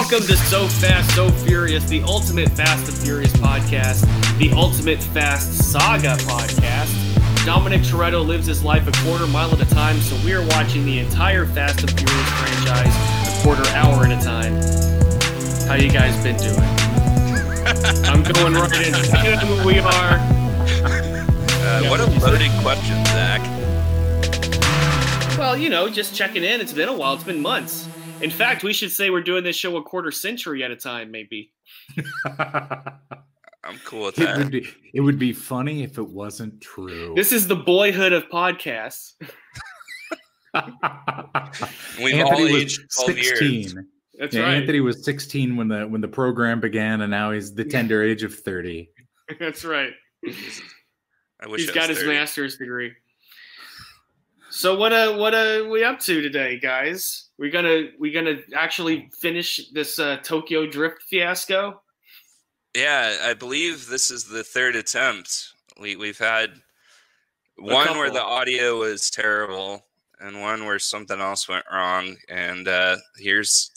Welcome to So Fast, So Furious, the ultimate Fast and Furious podcast, the ultimate Fast Saga podcast. Dominic Toretto lives his life a quarter mile at a time, so we are watching the entire Fast and Furious franchise a quarter hour at a time. How you guys been doing? I'm going right in. We are. What a loaded question, Zach. Well, you know, just checking in. It's been a while. It's been months. In fact, we should say we're doing this show a quarter century at a time, maybe. I'm cool with that. It would be funny if it wasn't true. This is the boyhood of podcasts. We've all aged 12 years. That's right. Anthony was 16 when the program began, and now he's the tender age of 30. That's right. I wish he's got his master's degree. So what are we up to today, guys? We're gonna actually finish this Tokyo Drift fiasco. Yeah, I believe this is the third attempt. We've had one where the audio was terrible, and one where something else went wrong. And here's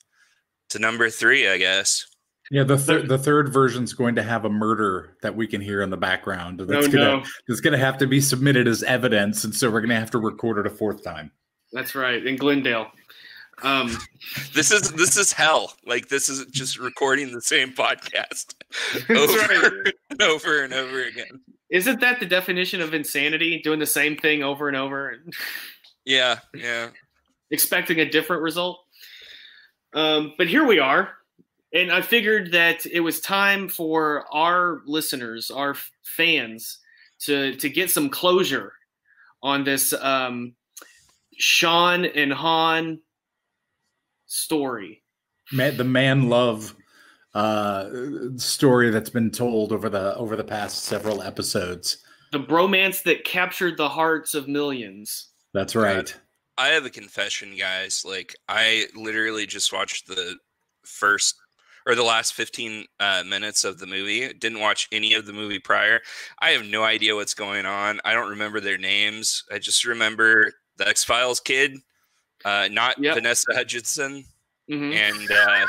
to number three, I guess. Yeah, the third version's going to have a murder that we can hear in the background. That's going to have to be submitted as evidence, and so we're going to have to record it a fourth time. That's right, in Glendale. This is hell. Like, this is just recording the same podcast over and over again. Isn't that the definition of insanity? Doing the same thing over and over? Yeah. Expecting a different result. But here we are. And I figured that it was time for our listeners, our fans, to get some closure on this Sean and Han story. The man-love story that's been told over the past several episodes. The bromance that captured the hearts of millions. That's right. God, I have a confession, guys. Like, I literally just watched the first or the last 15 minutes of the movie. Didn't watch any of the movie prior. I have no idea what's going on. I don't remember their names. I just remember the X-Files kid, Vanessa Hutchinson, and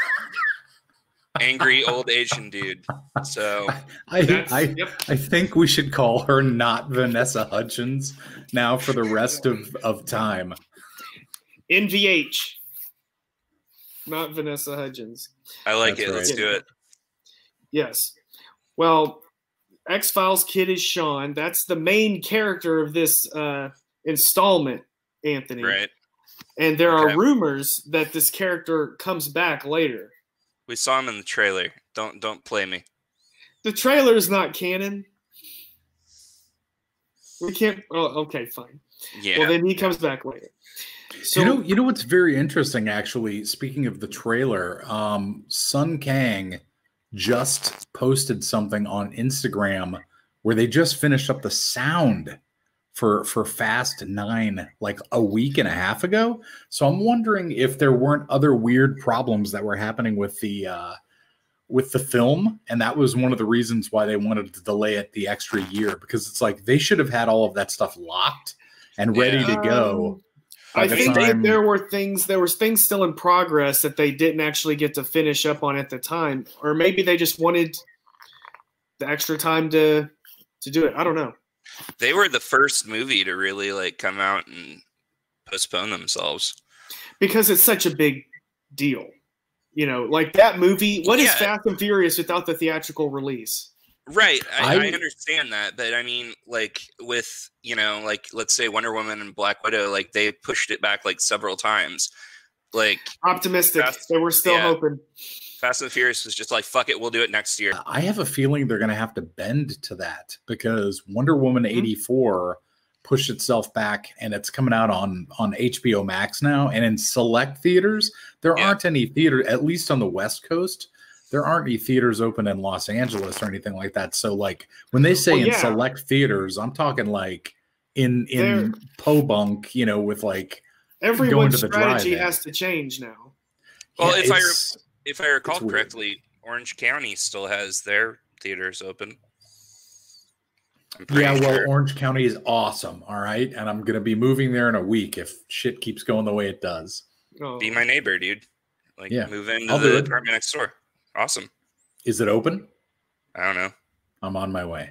angry old Asian dude. So I think we should call her not Vanessa Hutchins now for the rest of time. NVH. Not Vanessa Hudgens. I like That's it. Right. Let's do it. Yes. Well, X-Files kid is Sean. That's the main character of this installment, Anthony. Right. And there are rumors that this character comes back later. We saw him in the trailer. Don't play me. The trailer is not canon. We can't. Oh, okay, fine. Yeah. Well, then he comes back later. So, you know what's very interesting, actually, speaking of the trailer, Sung Kang just posted something on Instagram where they just finished up the sound for Fast 9 like a week and a half ago. So I'm wondering if there weren't other weird problems that were happening with the film, and that was one of the reasons why they wanted to delay it the extra year, because it's like they should have had all of that stuff locked and ready to go. I think there were things still in progress that they didn't actually get to finish up on at the time, or maybe they just wanted the extra time to do it. I don't know. They were the first movie to really like come out and postpone themselves because it's such a big deal. You know, like that movie. What is Fast and Furious without the theatrical release? Right, I understand that, but I mean, like with, you know, like let's say Wonder Woman and Black Widow, like they pushed it back like several times. Like optimistic, they were still hoping. Fast and Furious was just like, fuck it, we'll do it next year. I have a feeling they're going to have to bend to that because Wonder Woman 84 pushed itself back, and it's coming out on HBO Max now, and in select theaters. There aren't any theater, at least on the West Coast. There aren't any theaters open in Los Angeles or anything like that. So, like, when they say in select theaters, I'm talking, like, in Pobunk, you know, with, like, everyone's strategy has to change now. Well, yeah, if I recall correctly, Orange County still has their theaters open. Yeah, well, Orange County is awesome, all right? And I'm going to be moving there in a week if shit keeps going the way it does. Oh. Be my neighbor, dude. Like, yeah, move into the apartment next door. Awesome. Is it open? I don't know. I'm on my way.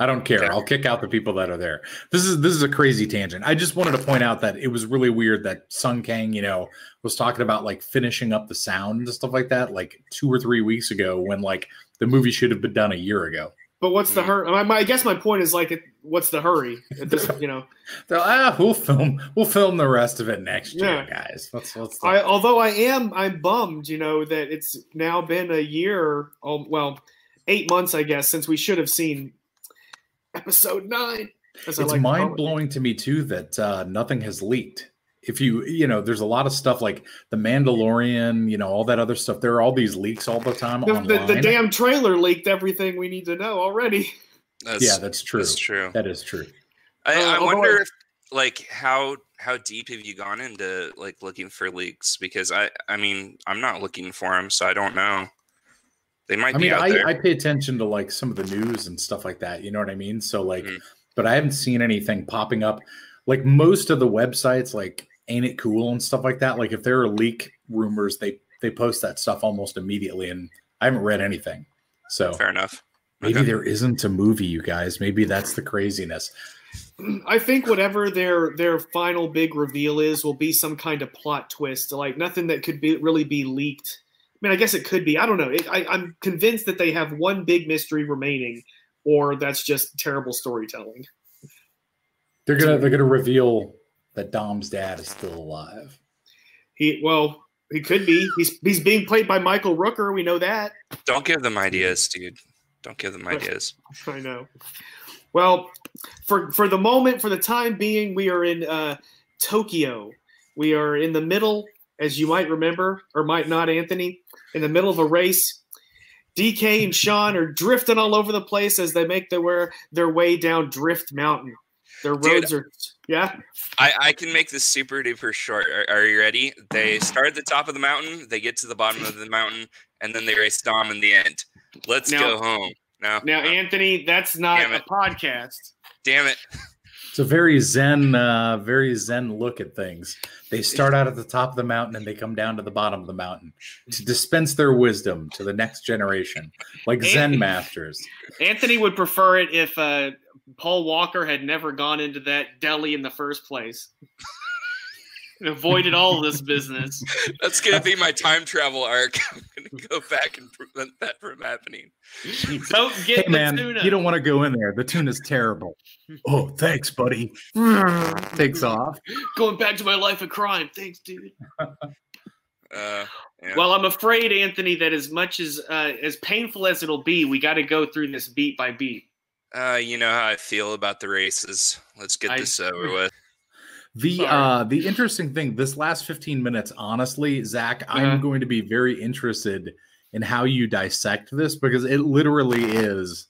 I don't care. Okay. I'll kick out the people that are there. This is a crazy tangent. I just wanted to point out that it was really weird that Sung Kang, you know, was talking about like finishing up the sound and stuff like that, like 2 or 3 weeks ago, when like the movie should have been done a year ago. But what's the hurry? I guess my point is, like, what's the hurry? You know, we'll film the rest of it next year, guys. Although I'm bummed, you know, that it's now been a year, 8 months, I guess, since we should have seen episode 9. It's like mind blowing to me too that nothing has leaked. If you know, there's a lot of stuff like The Mandalorian, you know, all that other stuff. There are all these leaks all the time. The damn trailer leaked everything we need to know already. That's true. I wonder if, like, how deep have you gone into like looking for leaks? Because I mean, I'm not looking for them, so I don't know. They might be out there. I pay attention to like some of the news and stuff like that. You know what I mean? So like, but I haven't seen anything popping up. Like most of the websites, like Ain't It Cool and stuff like that, like if there are leak rumors, they post that stuff almost immediately, and I haven't read anything. So fair enough. Maybe there isn't a movie, you guys. Maybe that's the craziness. I think whatever their final big reveal is will be some kind of plot twist, like nothing that could really be leaked. I mean, I guess it could be. I don't know. I'm convinced that they have one big mystery remaining, or that's just terrible storytelling. They're gonna reveal that Dom's dad is still alive. He could be. He's being played by Michael Rooker. We know that. Don't give them ideas, dude. Don't give them ideas. I know. Well, for the moment, for the time being, we are in Tokyo. We are in the middle, as you might remember or might not, Anthony, in the middle of a race. DK and Sean are drifting all over the place as they make their way down Drift Mountain. Their roads are, yeah. I can make this super duper short. Are you ready? They start at the top of the mountain, they get to the bottom of the mountain, and then they race Dom in the end. Let's go home. No, Anthony, that's not a podcast. Damn it. It's a very zen look at things. They start out at the top of the mountain and they come down to the bottom of the mountain to dispense their wisdom to the next generation, like Zen masters. Anthony would prefer it if Paul Walker had never gone into that deli in the first place and avoided all this business. That's going to be my time travel arc. I'm going to go back and prevent that from happening. Don't get tuna. You don't want to go in there. The tuna's terrible. Oh, thanks, buddy. Takes off. Going back to my life of crime. Thanks, dude. Yeah. Well, I'm afraid, Anthony, that as much as painful as it'll be, we got to go through this beat by beat. You know how I feel about the races. Let's get this over with. The interesting thing, this last 15 minutes, honestly, Zach, I'm going to be very interested in how you dissect this, because it literally is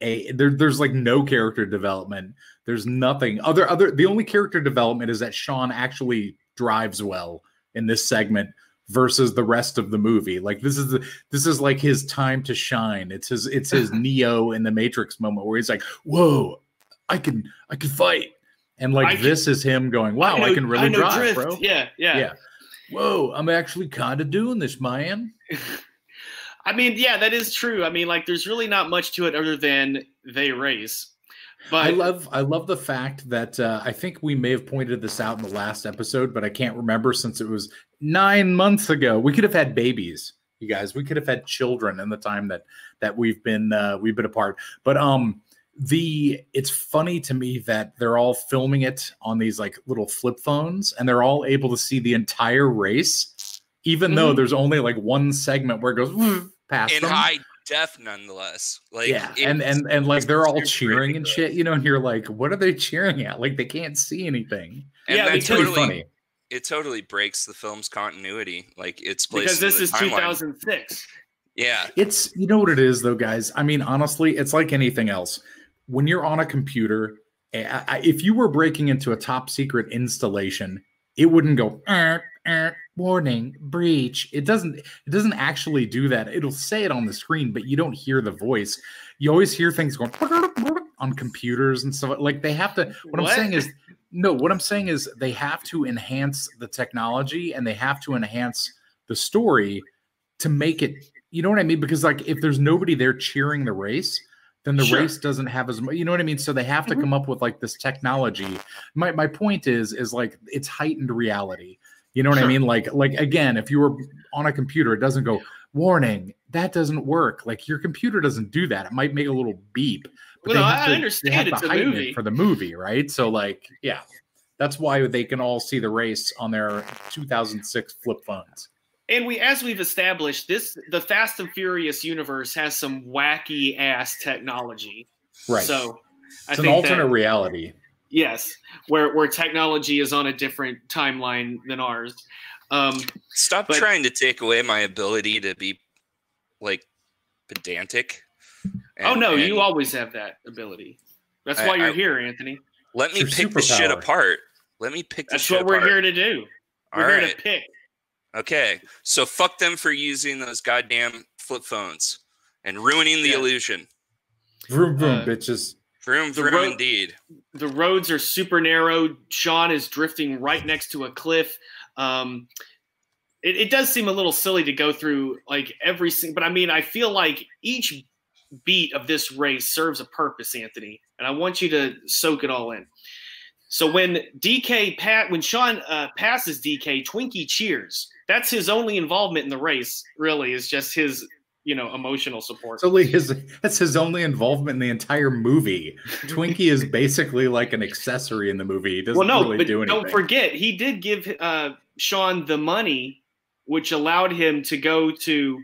there's like no character development. There's nothing the only character development is that Sean actually drives well in this segment versus the rest of the movie. Like this is like his time to shine. It's his Neo in the Matrix moment where he's like, whoa, I can fight. And like this is him going, wow, I can really drive, drift, bro. Yeah. Whoa, I'm actually kind of doing this, man. I mean, yeah, that is true. I mean, like there's really not much to it other than they race. But I love the fact that I think we may have pointed this out in the last episode, but I can't remember since it was 9 months ago. We could have had babies, you guys. We could have had children in the time that we've been apart. But it's funny to me that they're all filming it on these like little flip phones, and they're all able to see the entire race, even though there's only like one segment where it goes past them. Deaf nonetheless, like, yeah, and like they're all cheering and shit, you know, and you're like, what are they cheering at? Like they can't see anything. And yeah, it totally breaks the film's continuity. Like it's because this is 2006. Yeah, it's, you know what it is though, guys. I mean, honestly, it's like anything else. When you're on a computer, if you were breaking into a top secret installation, it wouldn't go warning, breach. It doesn't actually do that. It'll say it on the screen, but you don't hear the voice. You always hear things going on computers and stuff. Like they have to, what I'm saying is they have to enhance the technology, and they have to enhance the story to make it, you know what I mean? Because like if there's nobody there cheering the race, then the sure. race doesn't have as much, you know what I mean? So they have to mm-hmm. come up with like this technology. My point is like it's heightened reality. You know what sure. I mean? Like again, if you were on a computer, it doesn't go warning. That doesn't work. Like your computer doesn't do that. It might make a little beep. But well, I understand it's a movie for the movie, right? So like, yeah, that's why they can all see the race on their 2006 flip phones. And as we've established, the Fast and Furious universe has some wacky ass technology, right? So it's an alternate reality. Yes, where technology is on a different timeline than ours. Stop trying to take away my ability to be like pedantic. And you always have that ability. That's why you're here, Anthony. Let me pick the shit apart. That's what we're here to do. We're here to pick. Okay, so fuck them for using those goddamn flip phones and ruining the illusion. Vroom, vroom, bitches. Vroom, vroom, indeed. The roads are super narrow. Sean is drifting right next to a cliff. It does seem a little silly to go through like every single, but I mean, I feel like each beat of this race serves a purpose, Anthony, and I want you to soak it all in. So when Sean passes DK, Twinkie cheers. That's his only involvement in the race, really, is just his, emotional support. So that's his only involvement in the entire movie. Twinkie is basically like an accessory in the movie. He doesn't really do anything. Don't forget, he did give Sean the money, which allowed him to go to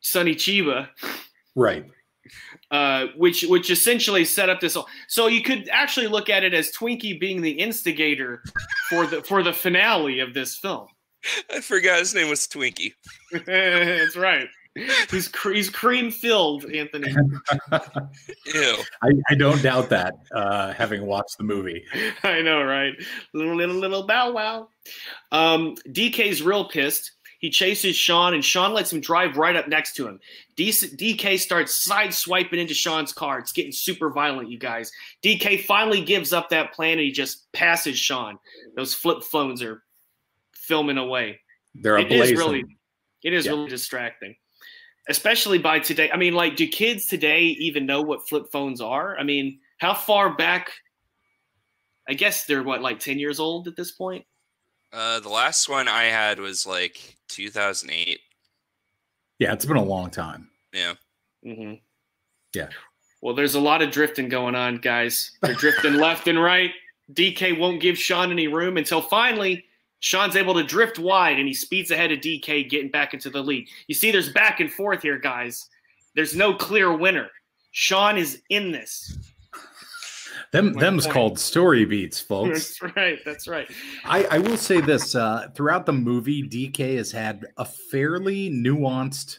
Sunny Chiba. Right. Which essentially set up this. So you could actually look at it as Twinkie being the instigator for the finale of this film. I forgot his name was Twinkie. That's right. He's cream filled, Anthony. Ew. I don't doubt that. Having watched the movie, I know, right? Little bow wow. DK's real pissed. He chases Sean, and Sean lets him drive right up next to him. DK starts sideswiping into Sean's car. It's getting super violent, you guys. DK finally gives up that plan, and he just passes Sean. Those flip phones are filming away. They're ablazing. It is really distracting, especially by today. I mean, like, do kids today even know what flip phones are? I mean, how far back? I guess they're, 10 years old at this point? The last one I had was 2008. Yeah, it's been a long time. Yeah. Mm-hmm. Yeah. Well, there's a lot of drifting going on, guys. They're drifting left and right. DK won't give Sean any room until finally Sean's able to drift wide and he speeds ahead of DK, getting back into the lead. You see, there's back and forth here, guys. There's no clear winner. Sean is in this. Them's called story beats, folks. That's right. I will say this. Throughout the movie, DK has had a fairly nuanced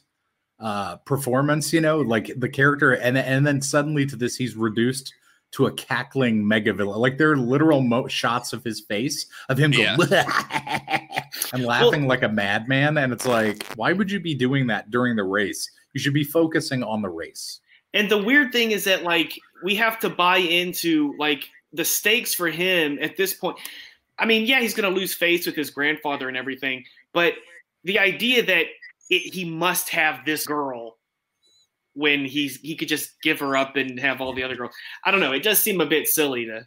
performance, like the character. And then suddenly to this, he's reduced to a cackling mega villain. Like there are literal shots of his face, of him going, and laughing like a madman. And it's like, why would you be doing that during the race? You should be focusing on the race. And the weird thing is that, we have to buy into, the stakes for him at this point. I mean, yeah, he's going to lose face with his grandfather and everything, but the idea that he must have this girl when he could just give her up and have all the other girls. I don't know. It does seem a bit silly to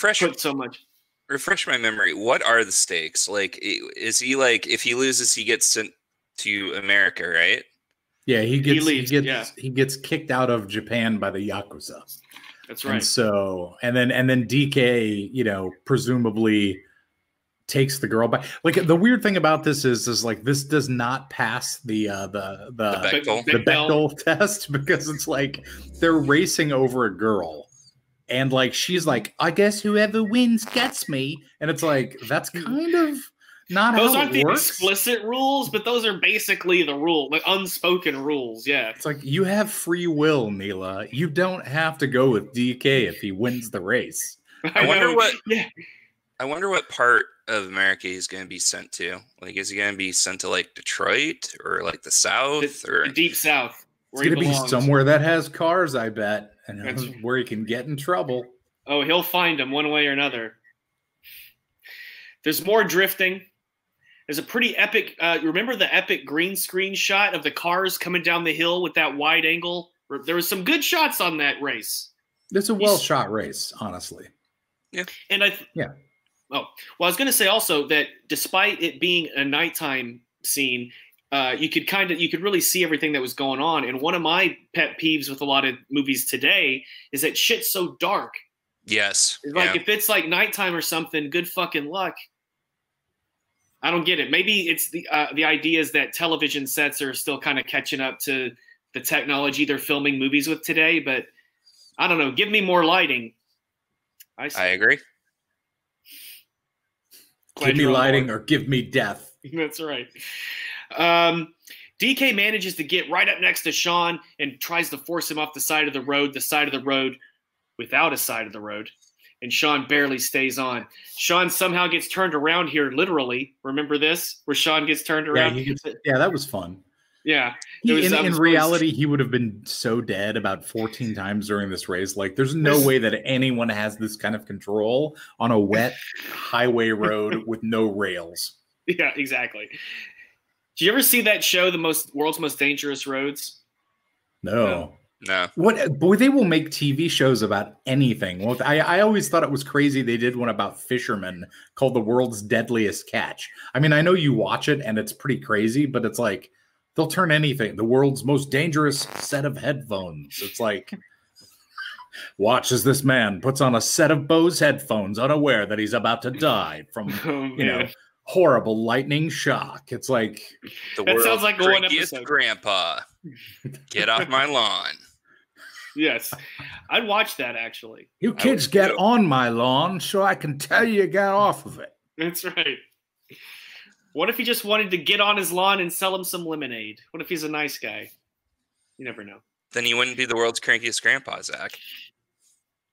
put so much. Refresh my memory. What are the stakes? Is he, if he loses, he gets sent to America, right? Yeah, he gets kicked out of Japan by the Yakuza. That's right. And so and then DK, presumably takes the girl back. Like the weird thing about this is this does not pass the Bechdel test, because it's they're racing over a girl. And she's I guess whoever wins gets me. And it's that's kind of not those aren't the explicit rules, but those are basically the rule, the unspoken rules. Yeah, it's you have free will, Neela. You don't have to go with DK if he wins the race. I wonder what part of America he's going to be sent to. Is he going to be sent to Detroit or the South or the Deep South? It's going to be somewhere that has cars, I bet, and where he can get in trouble. Oh, he'll find them one way or another. There's more drifting. There's a pretty epic, remember the epic green screen shot of the cars coming down the hill with that wide angle? There was some good shots on that race. It's a well-shot race, honestly. Yeah. And I was going to say also that despite it being a nighttime scene, you could really see everything that was going on. And one of my pet peeves with a lot of movies today is that shit's so dark. Yes. If it's like nighttime or something, good fucking luck. I don't get it. Maybe it's the idea is that television sets are still kind of catching up to the technology they're filming movies with today, but I don't know. Give me more lighting. I agree. Give me lighting or give me death. That's right. DK manages to get right up next to Sean and tries to force him off the side of the road without a side of the road. And Sean barely stays on. Sean somehow gets turned around here, literally. Remember this? Where Sean gets turned around? Yeah, that was fun. Yeah. In reality, he would have been so dead about 14 times during this race. Like, there's no way that anyone has this kind of control on a wet highway road with no rails. Yeah, exactly. Do you ever see that show, World's Most Dangerous Roads? No. No. What boy? They will make TV shows about anything. Well, I always thought it was crazy they did one about fishermen called The World's Deadliest Catch. I mean, I know you watch it and it's pretty crazy, but it's like they'll turn anything. The World's Most Dangerous Set of Headphones. It's like, watch as this man puts on a set of Bose headphones, unaware that he's about to die from horrible lightning shock. It's like that sounds like one episode. Grandpa, get off my lawn. Yes, I'd watch that actually. You kids get on my lawn so I can tell you got off of it. That's right. What if he just wanted to get on his lawn and sell him some lemonade? What if he's a nice guy? You never know. Then he wouldn't be the world's crankiest grandpa, Zach.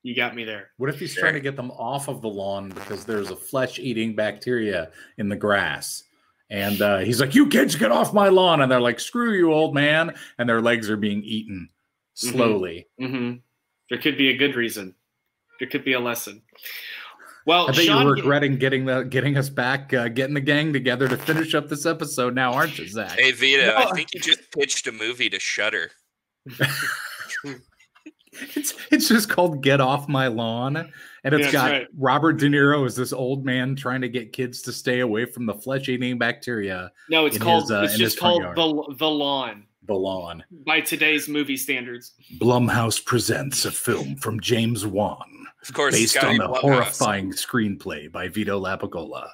You got me there. What if he's trying to get them off of the lawn because there's a flesh-eating bacteria in the grass? And he's like, you kids, get off my lawn. And they're like, screw you, old man. And their legs are being eaten slowly. Mm-hmm. There could be a good reason. There could be a lesson. Well, I bet Sean, you're regretting getting us back, getting the gang together to finish up this episode now, aren't you, Zach? Hey, Vito, no. I think you just pitched a movie to Shudder. It's just called Get Off My Lawn, and it's got right. Robert De Niro as this old man trying to get kids to stay away from the flesh-eating bacteria. No, it's just called The Lawn. The Lawn. By today's movie standards. Blumhouse presents a film from James Wan, of course, based on a horrifying screenplay by Vito Lapagola.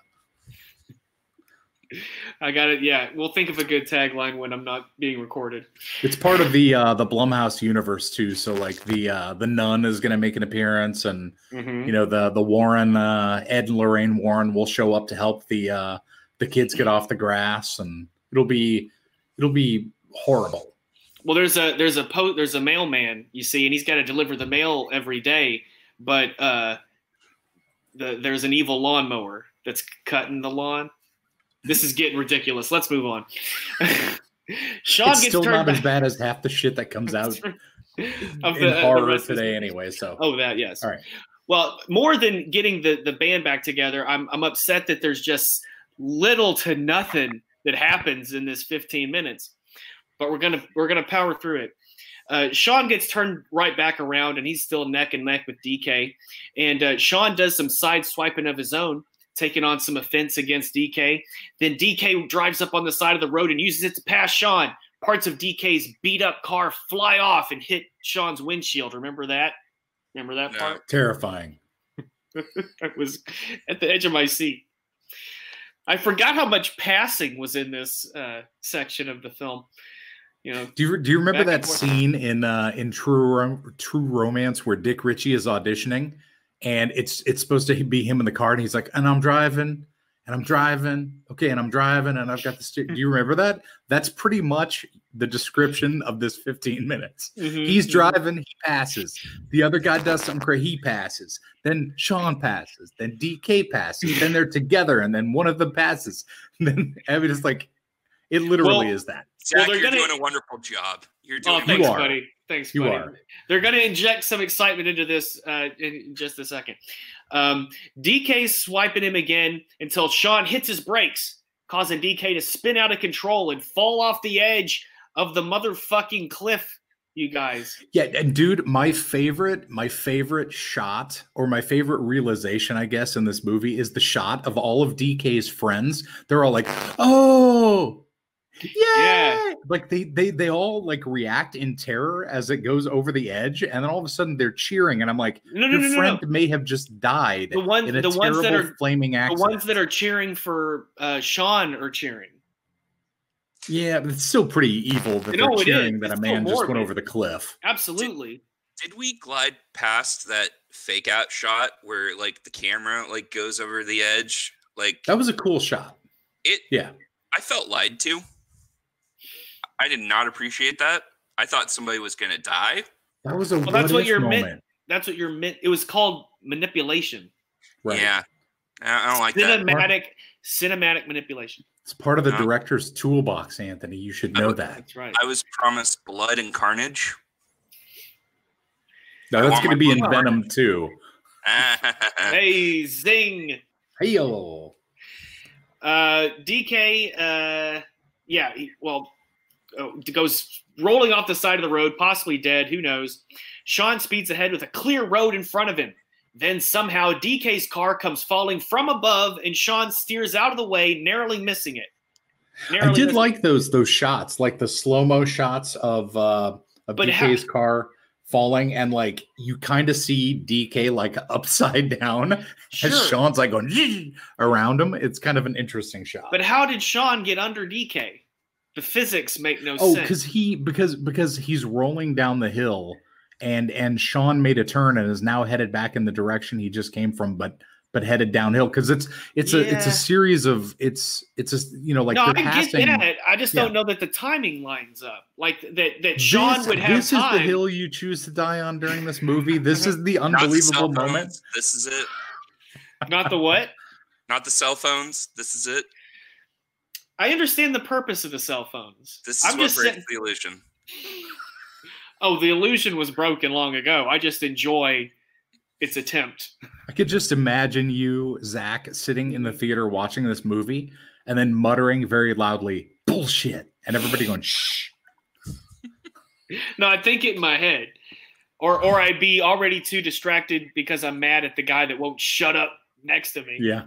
I got it. Yeah, we'll think of a good tagline when I'm not being recorded. It's part of the Blumhouse universe too. So like the Nun is going to make an appearance, and the Warren Ed and Lorraine Warren will show up to help the kids get off the grass, and it'll be horrible. Well, there's a mailman you see, and he's got to deliver the mail every day, but there's an evil lawnmower that's cutting the lawn. This is getting ridiculous. Let's move on. Sean it's gets still not back. As bad as half the shit that comes out in horror today, anyway. So, yes. All right. Well, more than getting the band back together, I'm upset that there's just little to nothing that happens in this 15 minutes. But we're gonna power through it. Sean gets turned right back around, and he's still neck and neck with DK. And Sean does some side swiping of his own, taking on some offense against DK. Then DK drives up on the side of the road and uses it to pass Sean. Parts of DK's beat-up car fly off and hit Sean's windshield. Remember that? Part? Terrifying. I was at the edge of my seat. I forgot how much passing was in this section of the film. Do you remember that scene in True Romance where Dick Ritchie is auditioning? And it's supposed to be him in the car, and he's like, and I'm driving, and I've got the steering. Do you remember that? That's pretty much the description of this 15 minutes. Mm-hmm. He's driving, he passes. The other guy does something crazy, he passes. Then Sean passes. Then DK passes. Then they're together, and then one of them passes. And then it's like, it literally is that. Zach, you're doing a wonderful job. You're doing buddy. Thanks, buddy. They're going to inject some excitement into this in just a second. DK's swiping him again until Sean hits his brakes. causing DK to spin out of control and fall off the edge of the motherfucking cliff, you guys. Yeah, and dude, my favorite shot, or my favorite realization, I guess, in this movie is the shot of all of DK's friends. They're all like, oh, yay! Yeah. Like they all like react in terror as it goes over the edge, and then all of a sudden they're cheering, and I'm like, your friend may have just died. The ones that are cheering for Sean are cheering. Yeah, but it's still pretty evil that they're cheering that a man just went over the cliff. Absolutely. Did we glide past that fake out shot where like the camera like goes over the edge? Like that was a cool shot. I felt lied to. I did not appreciate that. I thought somebody was going to die. That was a moment. That's what you're meant. It was called manipulation. Right. Yeah. I don't like that. Cinematic manipulation. It's part of the director's toolbox, Anthony. You should know that. That's right. I was promised blood and carnage. No, that's going to be in Venom 2. Hey, zing. Hey-o. DK, goes rolling off the side of the road, possibly dead. Who knows? Sean speeds ahead with a clear road in front of him. Then somehow DK's car comes falling from above, and Sean steers out of the way, narrowly missing it. I did like those shots, like the slow-mo shots of DK's car falling, and like you kind of see DK like upside down as Sean's like going around him. It's kind of an interesting shot. But how did Sean get under DK? The physics make no sense. Oh, because he's rolling down the hill. And Sean made a turn and is now headed back in the direction he just came from, but headed downhill because it's a series of I get that. I just don't know that the timing lines up like that. Sean would have this time. This is the hill you choose to die on during this movie. This is the unbelievable moment. This is it. Not the what? Not the cell phones. This is it. I understand the purpose of the cell phones. This is what breaks the illusion. Oh, the illusion was broken long ago. I just enjoy its attempt. I could just imagine you, Zach, sitting in the theater watching this movie and then muttering very loudly, bullshit, and everybody going, shh. No, I think it in my head. Or I'd be already too distracted because I'm mad at the guy that won't shut up next to me. Yeah.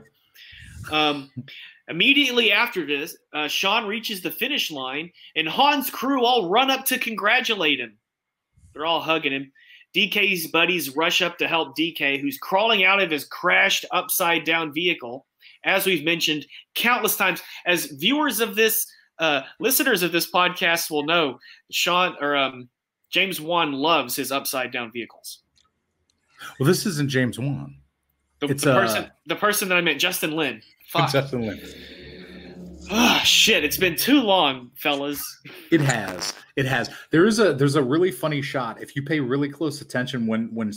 Immediately after this, Sean reaches the finish line, and Han's crew all run up to congratulate him. They're all hugging him. DK's buddies rush up to help DK, who's crawling out of his crashed upside-down vehicle. As we've mentioned countless times, as viewers of this, listeners of this podcast will know, James Wan loves his upside-down vehicles. Well, this isn't James Wan. The person that I meant, Justin Lin. Fuck. Justin Lin. Oh, shit, it's been too long, fellas. It has. There's a really funny shot. If you pay really close attention when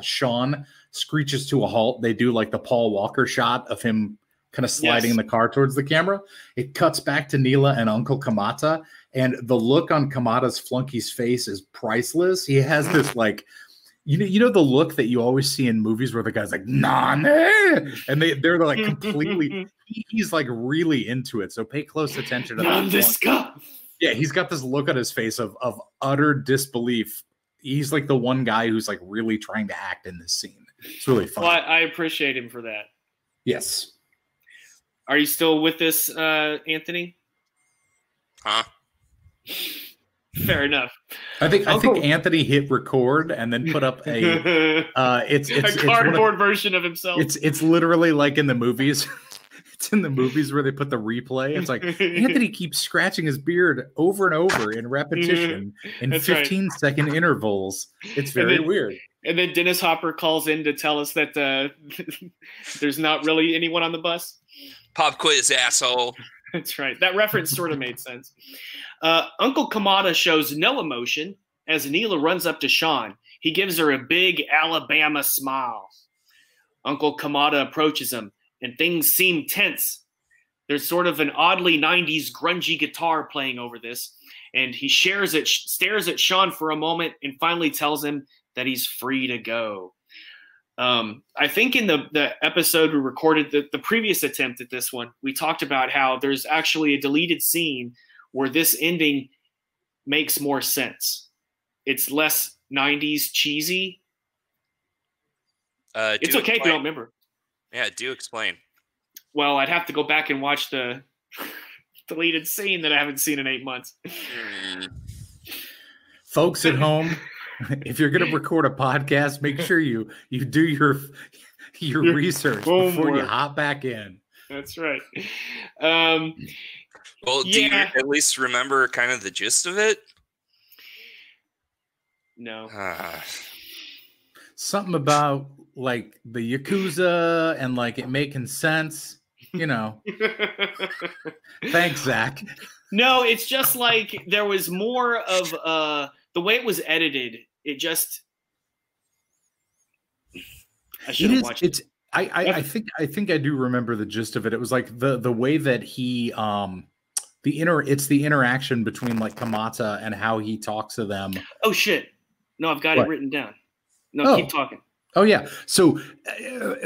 Sean screeches to a halt, they do like the Paul Walker shot of him kind of sliding the car towards the camera. It cuts back to Neela and Uncle Kamata, and the look on Kamata's flunky's face is priceless. He has this like You know the look that you always see in movies where the guy's like, nah, and they're like completely, he's like really into it. So pay close attention to that. Yeah, he's got this look on his face of utter disbelief. He's like the one guy who's like really trying to act in this scene. It's really fun. Well, I appreciate him for that. Yes. Are you still with this, Anthony? Huh? Fair enough. I think Anthony hit record and then put up a it's a cardboard version of himself. It's literally like in the movies. It's in the movies where they put the replay. It's like Anthony keeps scratching his beard over and over in repetition in 15-second intervals. It's very weird. And then Dennis Hopper calls in to tell us that there's not really anyone on the bus. Pop quiz, asshole. That's right. That reference sort of made sense. Uncle Kamata shows no emotion as Neela runs up to Sean. He gives her a big Alabama smile. Uncle Kamata approaches him, and things seem tense. There's sort of an oddly 90s grungy guitar playing over this, and he stares at Sean for a moment and finally tells him that he's free to go. I think in the episode we recorded, the previous attempt at this one, we talked about how there's actually a deleted scene where this ending makes more sense. It's less 90s cheesy. It's okay if you don't remember. Yeah, do explain. Well, I'd have to go back and watch the deleted scene that I haven't seen in 8 months. Folks at home, if you're going to record a podcast, make sure you do your research before you hop back in. That's right. Do you at least remember kind of the gist of it? No. Something about like the Yakuza and like it making sense, you know. Thanks, Zach. No, it's just like there was more of the way it was edited. It just I should have watched it. I think I do remember the gist of it. It was like the way that he it's the interaction between like Kamata and how he talks to them. Oh shit! No, I've got it written down. No, keep talking. Oh yeah. So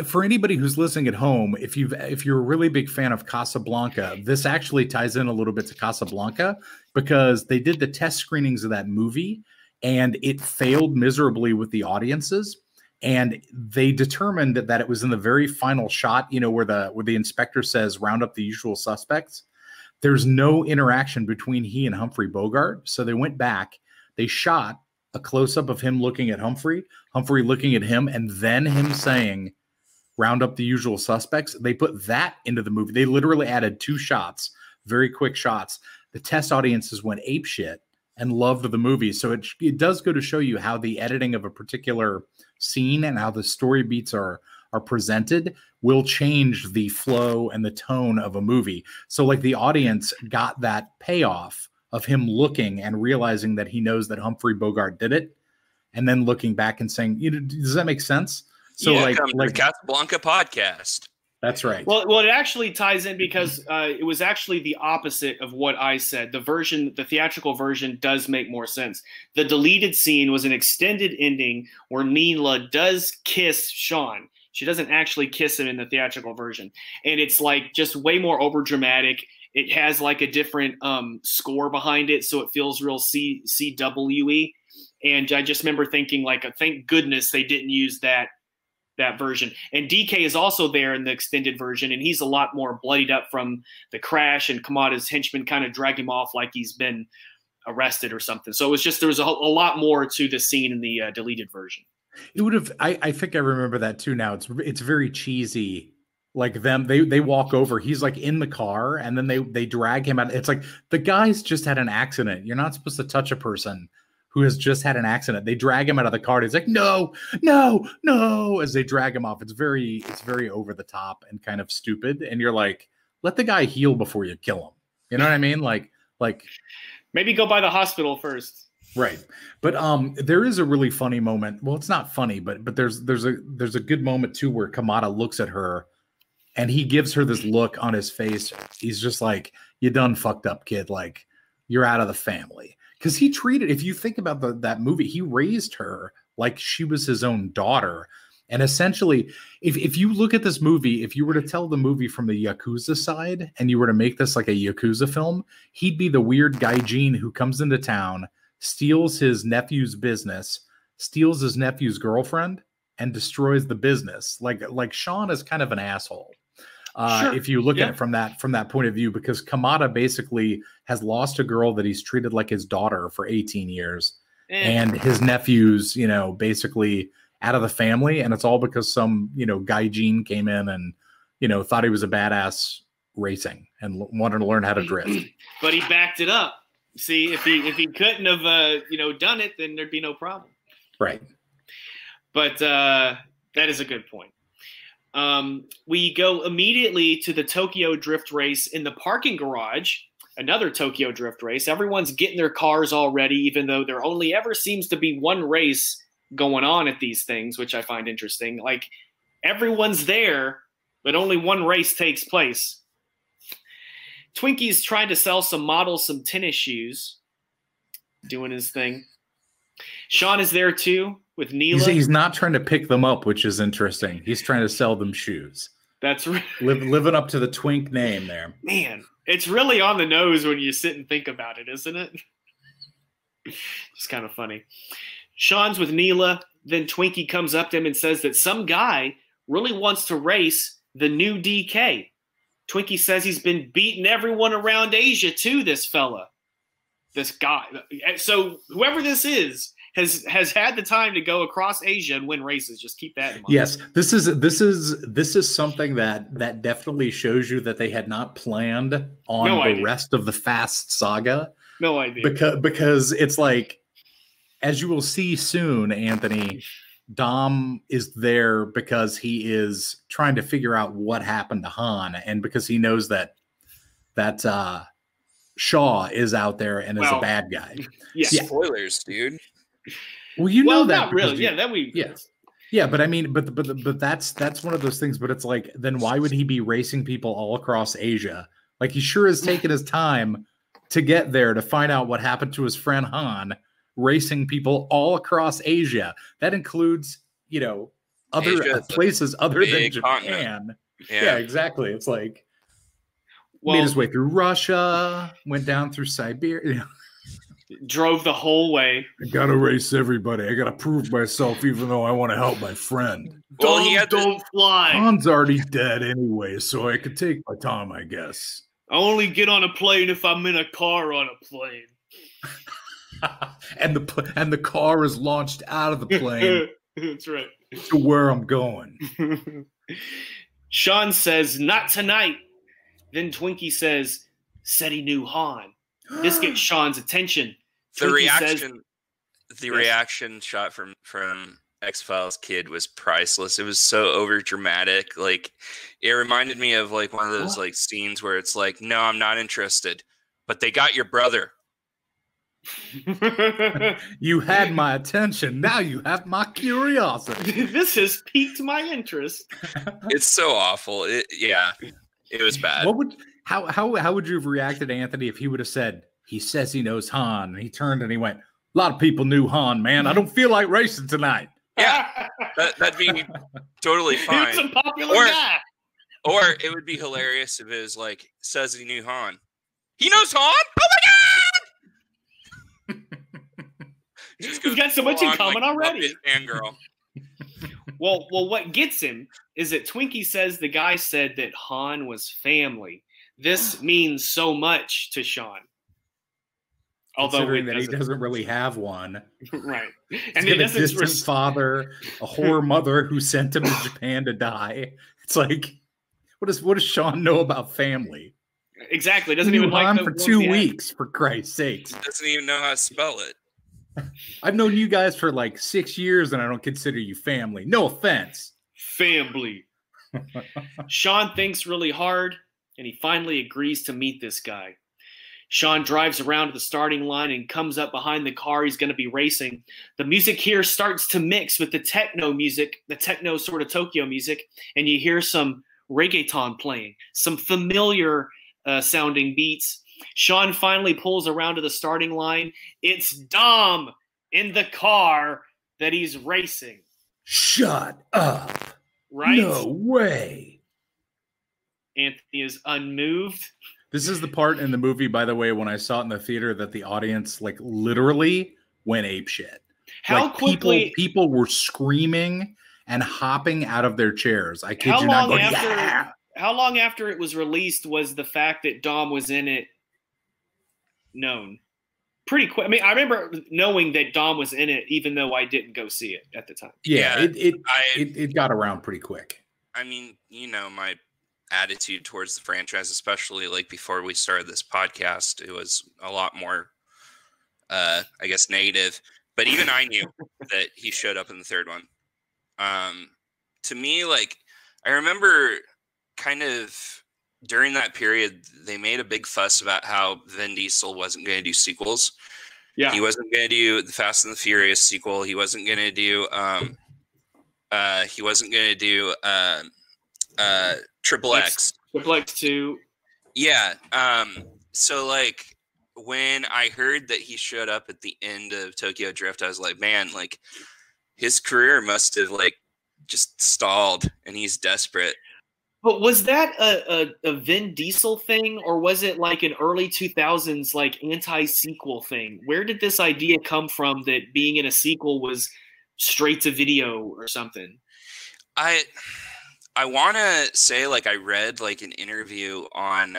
for anybody who's listening at home, if you're a really big fan of Casablanca, this actually ties in a little bit to Casablanca because they did the test screenings of that movie and it failed miserably with the audiences. And they determined that it was in the very final shot, you know, where the inspector says round up the usual suspects. There's no interaction between he and Humphrey Bogart. So they went back, they shot a close-up of him looking at Humphrey looking at him, and then him saying, round up the usual suspects. They put that into the movie. They literally added two shots, very quick shots. The test audiences went apeshit and loved the movie. So it does go to show you how the editing of a particular scene and how the story beats are presented will change the flow and the tone of a movie. So like the audience got that payoff of him looking and realizing that he knows that Humphrey Bogart did it, and then looking back and saying, you know, does that make sense? So yeah, like the Casablanca podcast. That's right. Well, it actually ties in because it was actually the opposite of what I said. The theatrical version does make more sense. The deleted scene was an extended ending where Neela does kiss Sean. She doesn't actually kiss him in the theatrical version. And it's like just way more overdramatic. It has like a different score behind it, so it feels real CWE. And I just remember thinking, like, thank goodness they didn't use that version. And DK is also there in the extended version, and he's a lot more bloodied up from the crash, and Kamada's henchmen kind of drag him off like he's been arrested or something. So it was just there was a lot more to the scene in the deleted version. It would have. I think I remember that too. Now it's very cheesy. Like them, they walk over. He's like in the car, and then they drag him out. It's like the guy's just had an accident. You're not supposed to touch a person who has just had an accident. They drag him out of the car. And he's like, no, as they drag him off. It's very over the top and kind of stupid. And you're like, let the guy heal before you kill him. You know what I mean? Like maybe go by the hospital first. Right. But there is a really funny moment. Well, it's not funny, but there's a good moment too where Kamata looks at her. And he gives her this look on his face. He's just like, you done fucked up, kid. Like, you're out of the family. Because he treated, if you think about that movie, he raised her like she was his own daughter. And essentially, if you look at this movie, if you were to tell the movie from the Yakuza side and you were to make this like a Yakuza film, he'd be the weird gaijin who comes into town, steals his nephew's business, steals his nephew's girlfriend, and destroys the business. Like Sean is kind of an asshole. Sure. If you look at it from that point of view, because Kamata basically has lost a girl that he's treated like his daughter for 18 years and his nephew's, you know, basically out of the family. And it's all because some, you know, gaijin came in and, you know, thought he was a badass racing and wanted to learn how to drift. But he backed it up. See, if he couldn't have, you know, done it, then there'd be no problem. Right. But that is a good point. We go immediately to the Tokyo Drift race in the parking garage, another Tokyo Drift race. Everyone's getting their cars already, even though there only ever seems to be one race going on at these things, which I find interesting. Like, everyone's there, but only one race takes place. Twinkie's trying to sell some models, some tennis shoes, doing his thing. Sean is there, too. with Neela. He's not trying to pick them up, which is interesting. He's trying to sell them shoes. That's right. Living up to the Twink name there. Man, it's really on the nose when you sit and think about it, isn't it? It's kind of funny. Sean's with Neela. Then Twinkie comes up to him and says that some guy really wants to race the new DK. Twinkie says he's been beating everyone around Asia too, this fella. This guy. So whoever this is has had the time to go across Asia and win races. Just keep that in mind. Yes, this is something that definitely shows you that they had not planned on the rest of the Fast saga. No idea. Because it's like, as you will see soon, Anthony, Dom is there because he is trying to figure out what happened to Han, and because he knows that Shaw is out there and is a bad guy. Yes. Yeah. Spoilers, dude. Well, you know that. Not really. Yeah, that we. Yeah. Yeah, but I mean, but that's one of those things. But it's like, then why would he be racing people all across Asia? Like, he sure is taking his time to get there to find out what happened to his friend Han. Racing people all across Asia. That includes, other places other than Japan. Yeah, exactly. It's like, made his way through Russia, went down through Siberia. Drove the whole way. I gotta race everybody. I gotta prove myself, even though I want to help my friend. Well, don't fly. Han's already dead anyway, so I could take my time, I guess. I only get on a plane if I'm in a car on a plane. And the car is launched out of the plane. That's right. To where I'm going. Sean says, "Not tonight." Then Twinkie says, "Said he knew Han." This gets Sean's attention. The reaction shot from X-Files kid was priceless. It was so over dramatic. Like, it reminded me of like one of those like scenes where it's like, "No, I'm not interested," but they got your brother. You had my attention. Now you have my curiosity. This has piqued my interest. It's so awful. It was bad. What would how would you have reacted, Anthony, if he would have said, "He says he knows Han," and he turned and he went, "A lot of people knew Han, man. I don't feel like racing tonight." Yeah, that'd be totally fine. It's a popular guy. Or it would be hilarious if it was like, "Says he knew Han. He knows Han? Oh my God!" We've got so much in common already. Girl. Well, what gets him is that Twinkie says the guy said that Han was family. This means so much to Sean. Although he doesn't really have one. Right. And he doesn't a distant father, a whore mother who sent him to Japan to die. It's like, what does Sean know about family? Exactly. Doesn't even like Han for 2 weeks, for Christ's sake. Doesn't even know how to spell it. I've known you guys for like 6 years and I don't consider you family. No offense. Family. Sean thinks really hard and he finally agrees to meet this guy. Sean drives around to the starting line and comes up behind the car he's going to be racing. The music here starts to mix with the techno sort of Tokyo music, and you hear some reggaeton playing, some familiar sounding beats. Sean finally pulls around to the starting line. It's Dom in the car that he's racing. Shut up. Right? No way. Anthony is unmoved. This is the part in the movie, by the way, when I saw it in the theater, that the audience like literally went apeshit. How like, quickly people were screaming and hopping out of their chairs. I kid you not. Going, how long after it was released was the fact that Dom was in it known? Pretty quick. I mean, I remember knowing that Dom was in it, even though I didn't go see it at the time. Yeah, it got around pretty quick. I mean, my attitude towards the franchise, especially like before we started this podcast, it was a lot more, I guess, negative. But even I knew that he showed up in the third one. To me, like, I remember kind of during that period, they made a big fuss about how Vin Diesel wasn't going to do sequels. Yeah, he wasn't going to do the Fast and the Furious sequel. He wasn't going to do. He wasn't going to do Triple X. Triple X 2. Yeah. So like when I heard that he showed up at the end of Tokyo Drift, I was like, man, like his career must have like just stalled, and he's desperate. But was that a Vin Diesel thing, or was it like an early 2000s like anti-sequel thing? Where did this idea come from that being in a sequel was straight to video or something? I want to say like I read like an interview on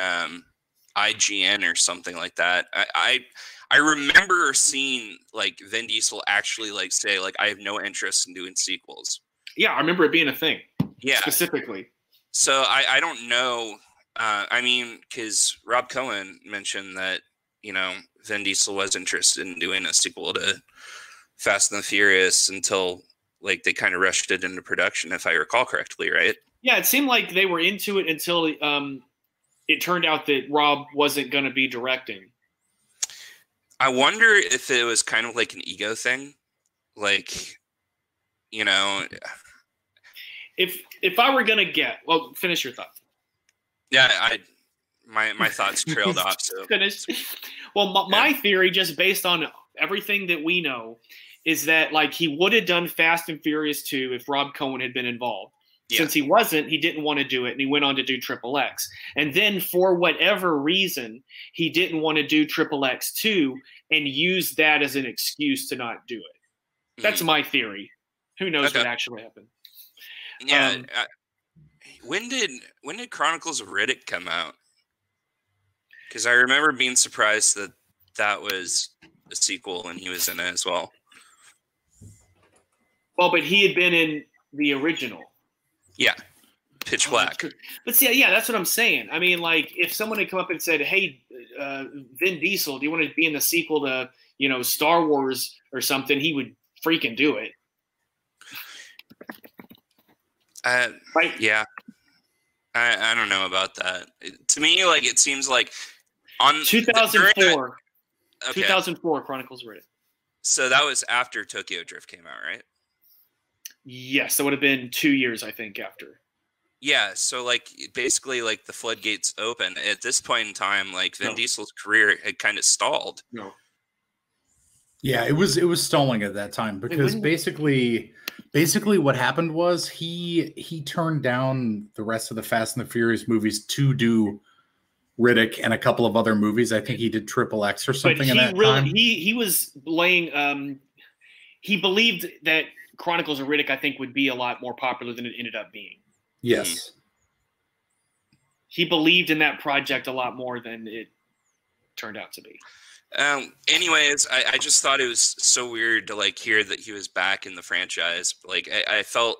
IGN or something like that. I remember seeing like Vin Diesel actually like say like I have no interest in doing sequels. Yeah, I remember it being a thing. Yeah, specifically. So I don't know. I mean, because Rob Cohen mentioned that, you know, Vin Diesel was interested in doing a sequel to Fast and the Furious until like they kind of rushed it into production, if I recall correctly, right? Yeah, it seemed like they were into it until it turned out that Rob wasn't going to be directing. I wonder if it was kind of like an ego thing, like, you know. If I were gonna get, well, finish your thought. Yeah, my thoughts trailed off. So finish. Well, my theory, just based on everything that we know, is that like he would have done Fast and Furious 2 if Rob Cohen had been involved. Yeah. Since he wasn't, he didn't want to do it, and he went on to do Triple X. And then for whatever reason, he didn't want to do Triple X 2 and used that as an excuse to not do it. That's my theory. Who knows what actually happened? Yeah. When did Chronicles of Riddick come out? Because I remember being surprised that that was a sequel and he was in it as well. Well, but he had been in the original. Yeah, Pitch Black. But see, yeah, that's what I'm saying. I mean, like, if someone had come up and said, "Hey, Vin Diesel, do you want to be in the sequel to, you know, Star Wars or something?" He would freaking do it. Right. Yeah, I don't know about that. To me, like it seems like on 2004, okay. 2004 Chronicles of Riddick. So that was after Tokyo Drift came out, right? Yes, that would have been 2 years, I think, after. Yeah, so like basically, like the floodgates open at this point in time. Like Vin Diesel's career had kind of stalled. No. Yeah, it was stalling at that time because basically what happened was he turned down the rest of the Fast and the Furious movies to do Riddick and a couple of other movies. I think he did Triple X or something. But he in that really, time. He was laying. He believed that Chronicles of Riddick, I think, would be a lot more popular than it ended up being. Yes, he believed in that project a lot more than it turned out to be. Anyways, I just thought it was so weird to like hear that he was back in the franchise. Like I felt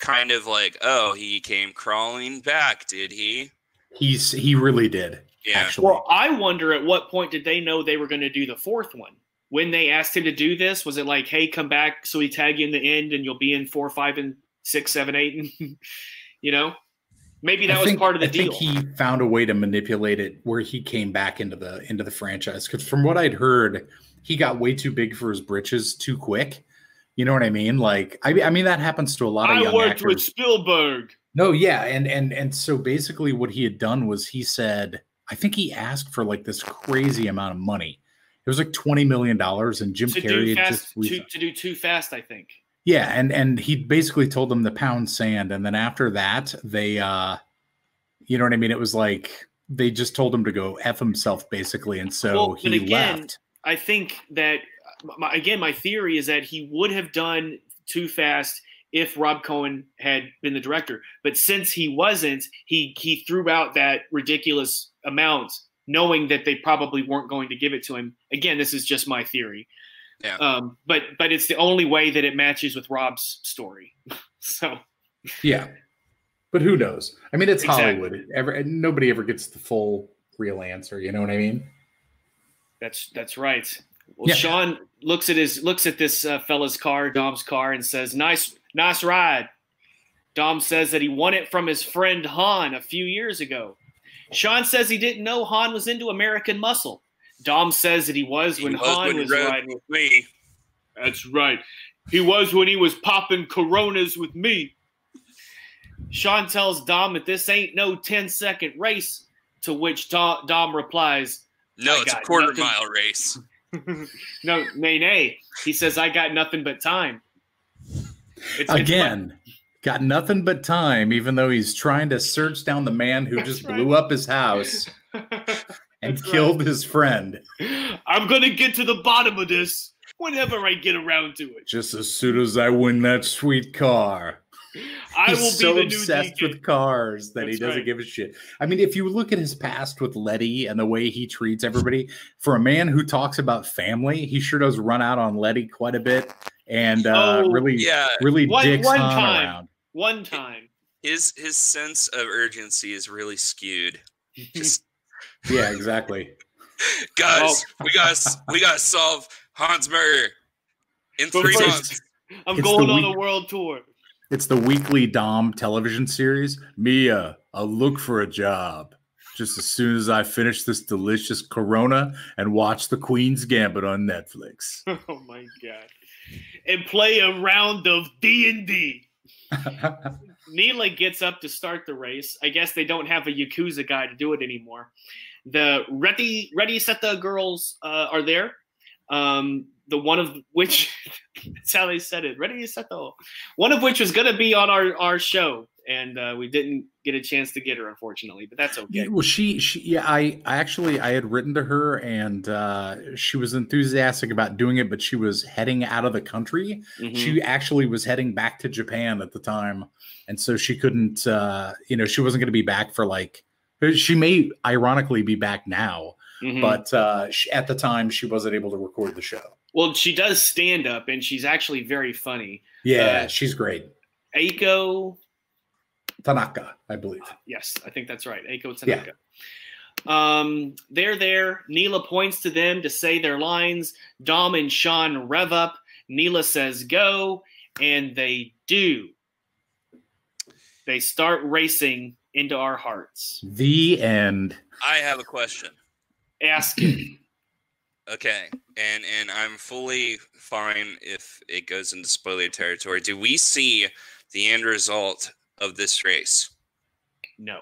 kind of like, oh, he came crawling back, did he? He really did. Yeah. Actually. Well, I wonder at what point did they know they were going to do the fourth one? When they asked him to do this, was it like, hey, come back so we tag you in the end and you'll be in 4, 5, and 6, 7, 8, and you know? Maybe that was part of the deal. I think he found a way to manipulate it where he came back into the franchise. Because from what I'd heard, he got way too big for his britches too quick. You know what I mean? Like, I mean, that happens to a lot of young actors. I worked with Spielberg. No, yeah. And so basically what he had done was he said, I think he asked for like this crazy amount of money. It was like $20 million. And Jim Carrey had just... To do Too Fast, I think. Yeah, and he basically told them to pound sand, and then after that, they, you know what I mean? It was like they just told him to go F himself, basically, and so he left. I think that, my theory is that he would have done Too Fast if Rob Cohen had been the director, but since he wasn't, he threw out that ridiculous amount, knowing that they probably weren't going to give it to him. Again, this is just my theory. Yeah. But it's the only way that it matches with Rob's story. So yeah. But who knows? I mean, it's exactly. Hollywood. Nobody ever gets the full real answer, you know what I mean? That's right. Well, yeah. Sean looks at this fella's car, Dom's car, and says, "Nice ride." Dom says that he won it from his friend Han a few years ago. Sean says he didn't know Han was into American muscle. Dom says that he was when Han was riding with me. That's right. He was when he was popping Coronas with me. Sean tells Dom that this ain't no 10-second race, to which Dom replies, no, it's a quarter-mile race. No, nay, nay. He says, I got nothing but time. Again, got nothing but time, even though he's trying to search down the man who just blew up his house and killed his friend. I'm going to get to the bottom of this whenever I get around to it. Just as soon as I win that sweet car. He's will be so the new obsessed DK. With cars that he doesn't give a shit. I mean, if you look at his past with Letty and the way he treats everybody, for a man who talks about family, he sure does run out on Letty quite a bit and really dicks Han around. One time. His sense of urgency is really skewed. Yeah, exactly. Guys, we gotta solve Han's murder in 3 months. I'm going on a world tour. It's the weekly Dom television series. Mia, I'll look for a job just as soon as I finish this delicious Corona and watch The Queen's Gambit on Netflix. Oh, my God. And play a round of D&D. Neela gets up to start the race. I guess they don't have a Yakuza guy to do it anymore. The Ready Seta girls are there. The one of which, that's how they said it, Ready Seta. One of which was going to be on our show, and we didn't get a chance to get her, unfortunately. But that's okay. Yeah, well, I had written to her, and she was enthusiastic about doing it, but she was heading out of the country. Mm-hmm. She actually was heading back to Japan at the time, and so she couldn't. She wasn't going to be back for like. She may ironically be back now. Mm-hmm. But at the time, she wasn't able to record the show. Well, she does stand up, and she's actually very funny. Yeah, she's great. Eiko Tanaka, I believe. Yes, I think that's right. Eiko Tanaka. Yeah. They're there. Neela points to them to say their lines. Dom and Sean rev up. Neela says go, and they do. They start racing into our hearts. The end. I have a question. Ask it. Okay, and I'm fully fine if it goes into spoiler territory. Do we see the end result of this race? No.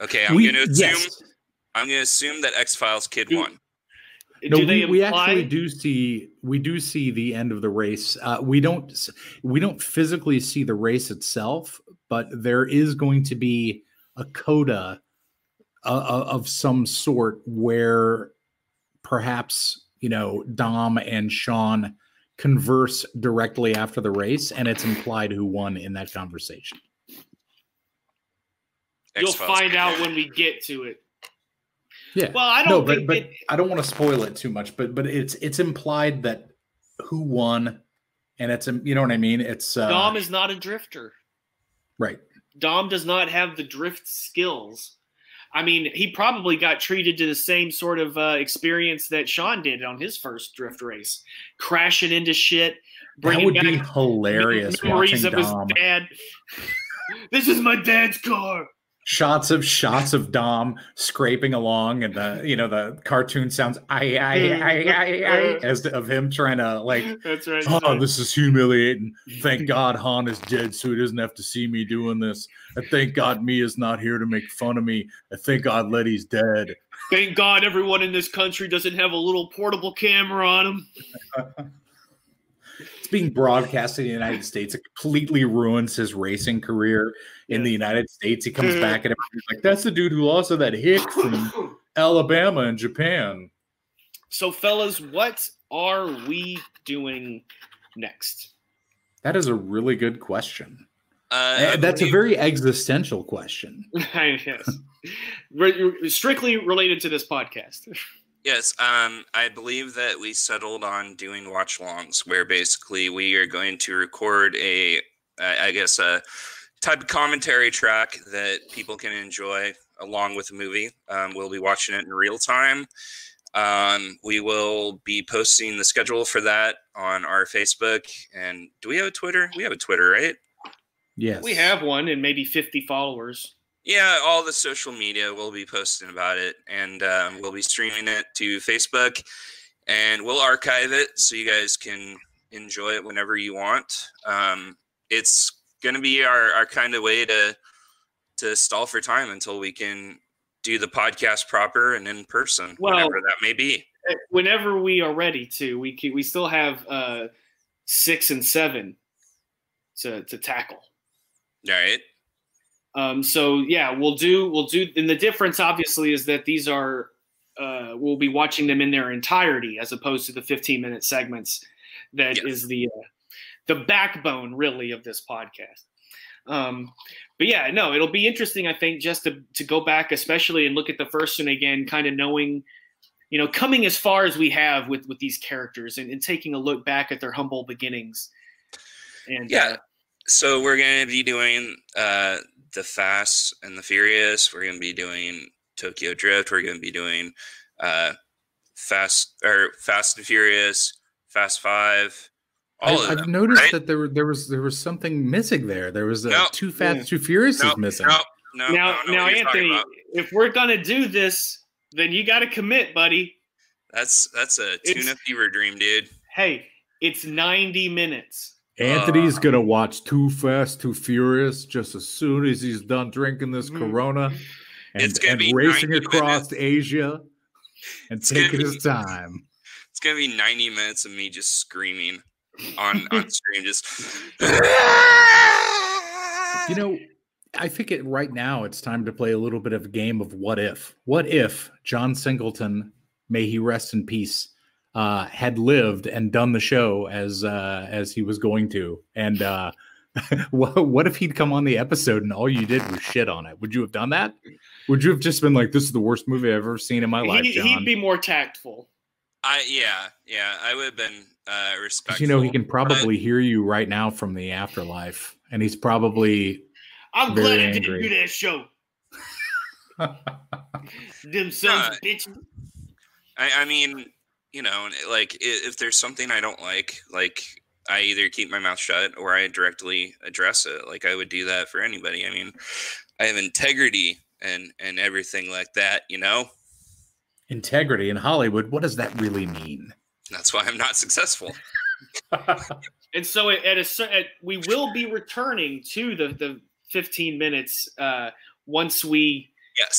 Okay, I'm going to assume that X-Files kid won. No, we actually do see. We do see the end of the race. We don't physically see the race itself, but there is going to be a coda of some sort where perhaps, Dom and Sean converse directly after the race, and it's implied who won in that conversation. You'll find out when we get to it. Yeah. Well, but I don't want to spoil it too much, but it's implied that who won, and it's, you know what I mean? It's Dom is not a drifter. Right. Dom does not have the drift skills. I mean, he probably got treated to the same sort of experience that Sean did on his first drift race, crashing into shit. That would be hilarious. Memories of Dom. His dad. This is my dad's car. Shots of Dom scraping along, and the cartoon sounds as of him trying to like. That's right. Oh, this is humiliating. Thank God Han is dead, so he doesn't have to see me doing this. I thank God Mia's not here to make fun of me. I thank God Letty's dead. Thank God everyone in this country doesn't have a little portable camera on them. It's being broadcast in the United States. It completely ruins his racing career in the United States. He comes back and everybody's like, that's the dude who lost to that hick from Alabama and Japan. So, fellas, what are we doing next? That is a really good question. That's a very existential question. Yes. Strictly related to this podcast. Yes, I believe that we settled on doing watch-alongs, where basically we are going to record a type of commentary track that people can enjoy along with the movie. We'll be watching it in real time. We will be posting the schedule for that on our Facebook. And do we have a Twitter? We have a Twitter, right? Yes. We have one and maybe 50 followers. Yeah, all the social media will be posting about it, and we'll be streaming it to Facebook, and we'll archive it so you guys can enjoy it whenever you want. It's going to be our kind of way to stall for time until we can do the podcast proper and in person, whenever that may be. Whenever we are ready to. We still have 6 and 7 to tackle. All right. So yeah, we'll do, and the difference obviously is that these are, we'll be watching them in their entirety as opposed to the 15-minute segments. That is the backbone really of this podcast. But yeah, no, it'll be interesting, I think, just to go back, especially and look at the first one again, kind of knowing, you know, coming as far as we have with these characters and taking a look back at their humble beginnings. And yeah. So we're going to be doing the Fast and the Furious. We're going to be doing Tokyo Drift. We're going to be doing Fast and Furious, Fast 5. I've noticed that there was something missing there. There was Too Fast, Too Furious is missing. Now Anthony, if we're gonna do this, then you got to commit, buddy. That's a tune-up fever dream, dude. Hey, it's 90 minutes. Anthony's gonna watch Too Fast, Too Furious just as soon as he's done drinking this Corona, and it's gonna be racing across Asia and taking his time. It's gonna be 90 minutes of me just screaming on stream, just you know. I think right now it's time to play a little bit of a game of what if. What if John Singleton, may he rest in peace, had lived and done the show as he was going to? And what if he'd come on the episode and all you did was shit on it? Would you have done that? Would you have just been like, this is the worst movie I've ever seen in my life, John? He'd be more tactful. I would have been respectful. You know, he can probably hear you right now from the afterlife, and he's probably... I'm glad I didn't do that show. Them sons of bitches. I mean, you know, like, if there's something I don't like, I either keep my mouth shut or I directly address it. Like, I would do that for anybody. I mean, I have integrity and everything like that, you know? Integrity in Hollywood, what does that really mean? That's why I'm not successful. And so we will be returning to the 15 minutes once we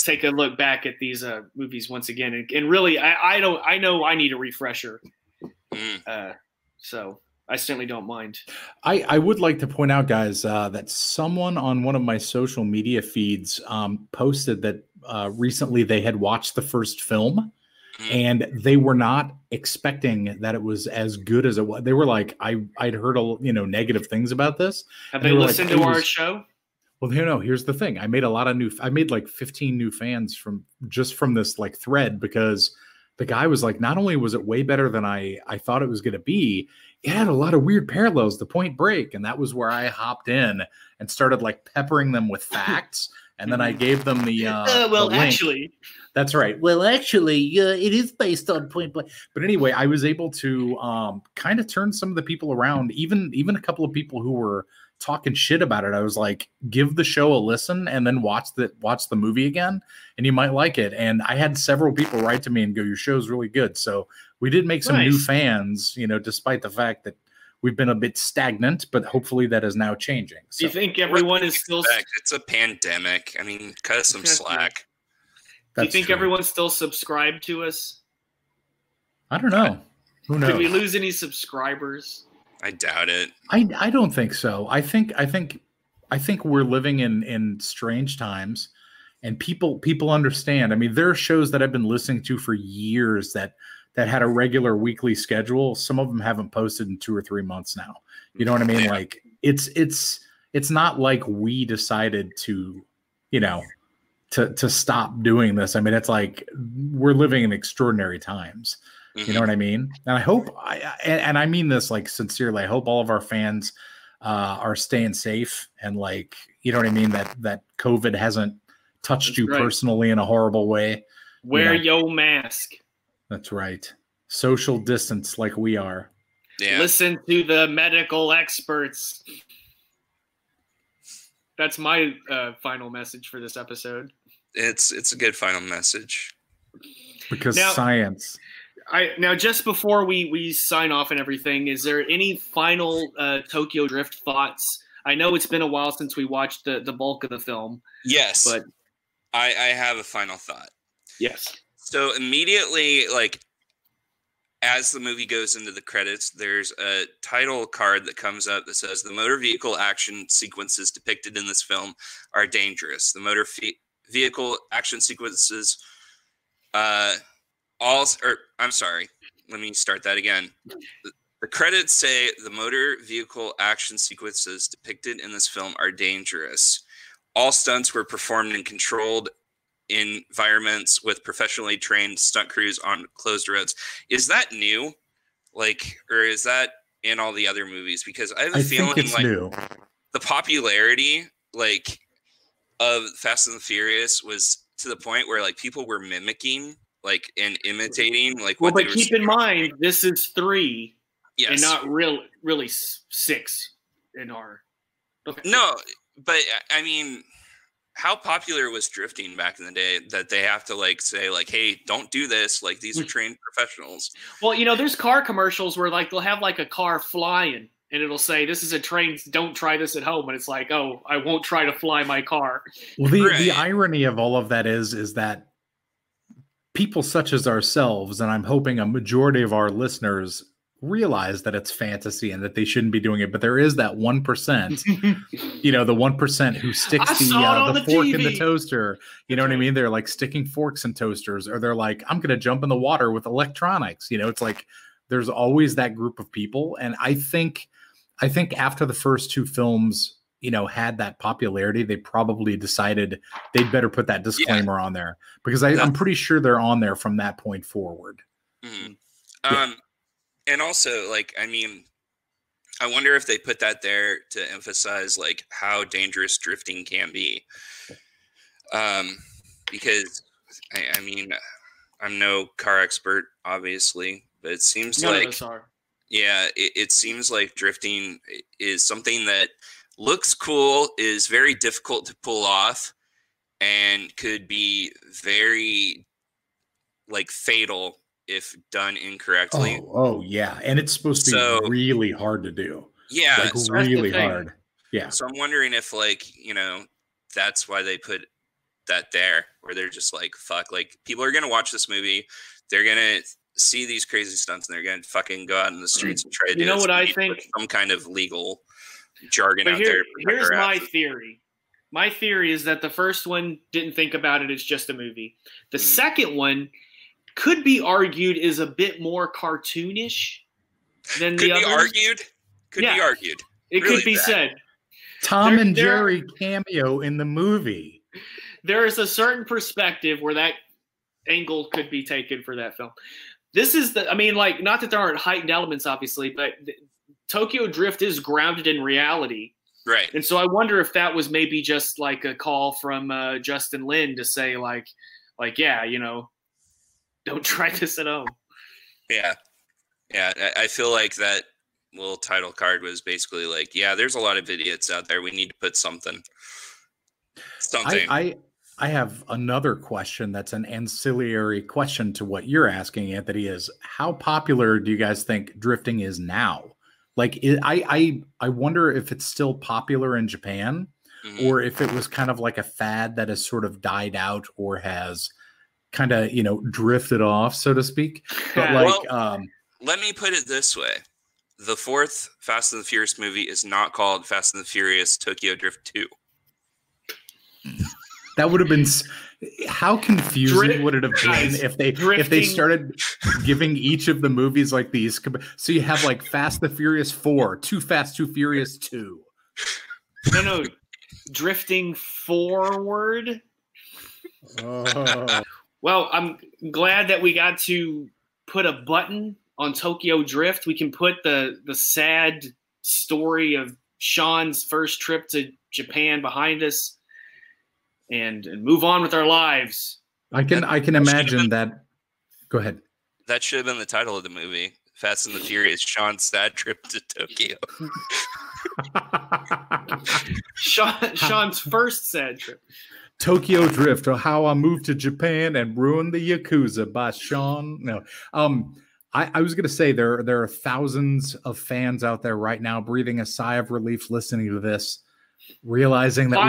take a look back at these movies once again. And really, I know I need a refresher. So I certainly don't mind. I would like to point out, guys, that someone on one of my social media feeds posted that recently they had watched the first film. And they were not expecting that it was as good as it was. They were like, I'd heard negative things about this. Have they listened to our show? Well, no, here's the thing. I made like 15 new fans from this like thread, because the guy was like, not only was it way better than I thought it was going to be, it had a lot of weird parallels to Point Break. And that was where I hopped in and started like peppering them with facts. And then I gave them the the link. Actually, that's right. Well, actually, it is based on Point Break. But anyway, I was able to kind of turn some of the people around, even a couple of people who were talking shit about it. I was like, give the show a listen and then watch the movie again, and you might like it. And I had several people write to me and go, your show's really good. So we did make some new fans, you know, despite the fact that we've been a bit stagnant, but hopefully that is now changing. So. You think everyone is still... It's a pandemic. I mean, cut us some slack. Do you think everyone's still subscribed to us? I don't know. Who knows? Did we lose any subscribers? I doubt it. I don't think so. I think we're living in strange times, and people understand. I mean, there are shows that I've been listening to for years that had a regular weekly schedule. Some of them haven't posted in 2 or 3 months now. You know what I mean? Yeah. Like it's not like we decided to, you know, to stop doing this. I mean, it's like we're living in extraordinary times. Mm-hmm. You know what I mean? And I hope, and I mean this like sincerely, I hope all of our fans are staying safe and like, you know what I mean? That COVID hasn't touched you personally in a horrible way. Wear your mask. That's right. Social distance like we are. Yeah. Listen to the medical experts. That's my final message for this episode. It's a good final message. Because now, science. Just before we sign off and everything, is there any final Tokyo Drift thoughts? I know it's been a while since we watched the bulk of the film. Yes. But I have a final thought. Yes. So immediately, like, as the movie goes into the credits, there's a title card that comes up that says, the motor vehicle action sequences depicted in this film are dangerous. The motor vehicle action sequences The credits say the motor vehicle action sequences depicted in this film are dangerous. All stunts were performed in controlled environments with professionally trained stunt crews on closed roads. Is that new? Or is that in all the other movies? Because I have a feeling it's new. The popularity of Fast and the Furious was to the point where people were mimicking and imitating what they were saying. But keep in mind, this is 3. Yes. And not really 6 in our... Okay. No, but I mean, how popular was drifting back in the day that they have to say hey, don't do this. These are trained professionals. Well, there's car commercials where they'll have a car flying and it'll say, this is a train. Don't try this at home. And it's oh, I won't try to fly my car. Well, the irony of all of that is that people such as ourselves, and I'm hoping a majority of our listeners realize that it's fantasy and that they shouldn't be doing it, but there is that 1%, the 1% who sticks the fork TV. In the toaster. What I mean? They're sticking forks in toasters, or they're I'm going to jump in the water with electronics. It's there's always that group of people, and I think after the first 2 films, had that popularity, they probably decided they'd better put that disclaimer on there, because I'm pretty sure they're on there from that point forward. Mm-hmm. Yeah. And also, I wonder if they put that there to emphasize, how dangerous drifting can be. Because, I'm no car expert, obviously, but it seems it seems like drifting is something that looks cool, is very difficult to pull off, and could be very, fatal if done incorrectly. Oh yeah. And it's supposed to be really hard to do. Yeah. Really hard. Yeah. So I'm wondering if that's why they put that there, where they're just fuck, people are going to watch this movie. They're going to see these crazy stunts and they're going to fucking go out in the streets and try to do this. You know what I think? Some kind of legal jargon out there. Here's my theory. My theory is that the first one didn't think about it. It's just a movie. The second one could be argued is a bit more cartoonish than the other. Could be argued. It really could be said. Tom and Jerry cameo in the movie. There is a certain perspective where that angle could be taken for that film. This is not that there aren't heightened elements, obviously, but Tokyo Drift is grounded in reality. Right. And so I wonder if that was maybe just a call from Justin Lin to say don't try this at home. Yeah. Yeah. I feel that little title card was basically there's a lot of idiots out there. We need to put something. I have another question that's an ancillary question to what you're asking, Anthony, is how popular do you guys think drifting is now? I wonder if it's still popular in Japan, mm-hmm. or if it was kind of a fad that has sort of died out or has kind of drifted off, so to speak. But let me put it this way: the 4th Fast and the Furious movie is not called Fast and the Furious Tokyo Drift 2. That would have been how confusing would it have been if they started giving each of the movies these. So you have Fast the Furious 4, Too Fast, Too Furious 2. No, drifting forward. Oh. Well, I'm glad that we got to put a button on Tokyo Drift. We can put the sad story of Sean's first trip to Japan behind us and move on with our lives. I can imagine that. Go ahead. That should have been the title of the movie, Fast and the Furious, Sean's Sad Trip to Tokyo. Sean's first sad trip. Tokyo Drift, or How I Moved to Japan and Ruined the Yakuza by Sean. No, I was going to say there are thousands of fans out there right now breathing a sigh of relief listening to this, realizing that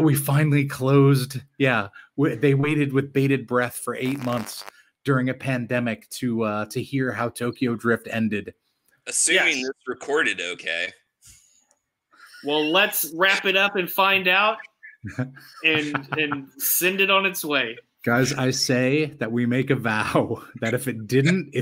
we finally closed. Yeah, they waited with bated breath for 8 months during a pandemic to hear how Tokyo Drift ended. Assuming this recorded okay. Well, let's wrap it up and find out and send it on its way. Guys, I say that we make a vow that if it didn't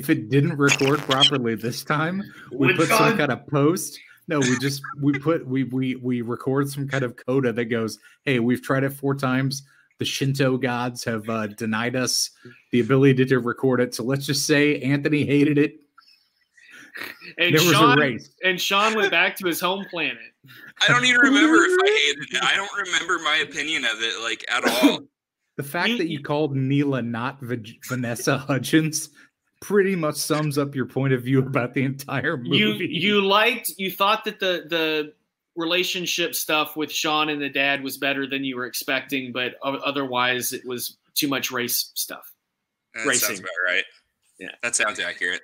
record properly this time, we put some kind of post. No, we record some kind of coda that goes, hey, we've tried it 4 times. The Shinto gods have denied us the ability to record it. So let's just say Anthony hated it. And Sean went back to his home planet. I don't even remember if I hated it. I don't remember my opinion of it like at all. The fact that you called Neela not Vanessa Hutchins pretty much sums up your point of view about the entire movie. You thought that the relationship stuff with Sean and the dad was better than you were expecting, but otherwise it was too much race stuff. Racing. Sounds about right. Yeah, that sounds accurate.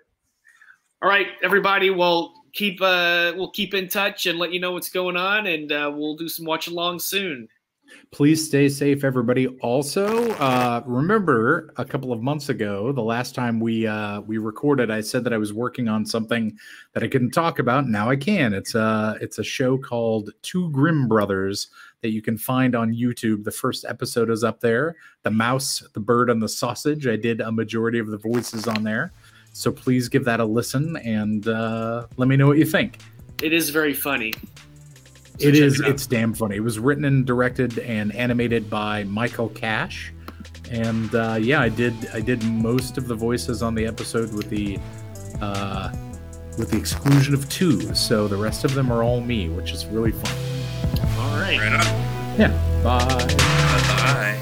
All right, everybody. Well, we'll keep in touch and let you know what's going on, and we'll do some watch along soon. Please stay safe, everybody. Also, remember a couple of months ago, the last time we recorded, I said that I was working on something that I couldn't talk about. Now I can. It's a show called Two Grimm Brothers that you can find on YouTube. The first episode is up there. The mouse, the bird, and the sausage. I did a majority of the voices on there. So please give that a listen and let me know what you think. It is very funny. It is. It's damn funny. It was written and directed and animated by Michael Cash, and I did most of the voices on the episode with the exclusion of 2. So the rest of them are all me, which is really fun. All right. Right on. Yeah. Bye. Bye.